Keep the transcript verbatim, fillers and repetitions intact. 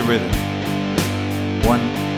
to rhythm. One.